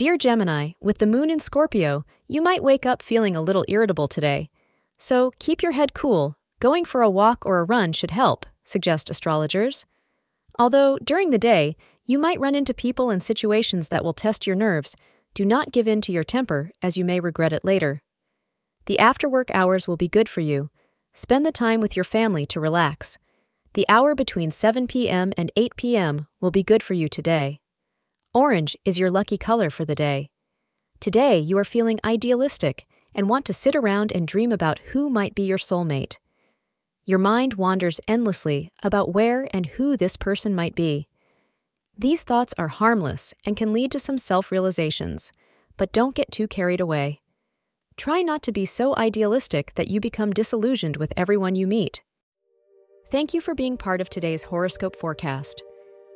Dear Gemini, with the moon in Scorpio, you might wake up feeling a little irritable today. So keep your head cool. Going for a walk or a run should help, suggest astrologers. Although, during the day, you might run into people and situations that will test your nerves. Do not give in to your temper, as you may regret it later. The after-work hours will be good for you. Spend the time with your family to relax. The hour between 7 p.m. and 8 p.m. will be good for you today. Orange is your lucky color for the day. Today, you are feeling idealistic and want to sit around and dream about who might be your soulmate. Your mind wanders endlessly about where and who this person might be. These thoughts are harmless and can lead to some self-realizations, but don't get too carried away. Try not to be so idealistic that you become disillusioned with everyone you meet. Thank you for being part of today's horoscope forecast.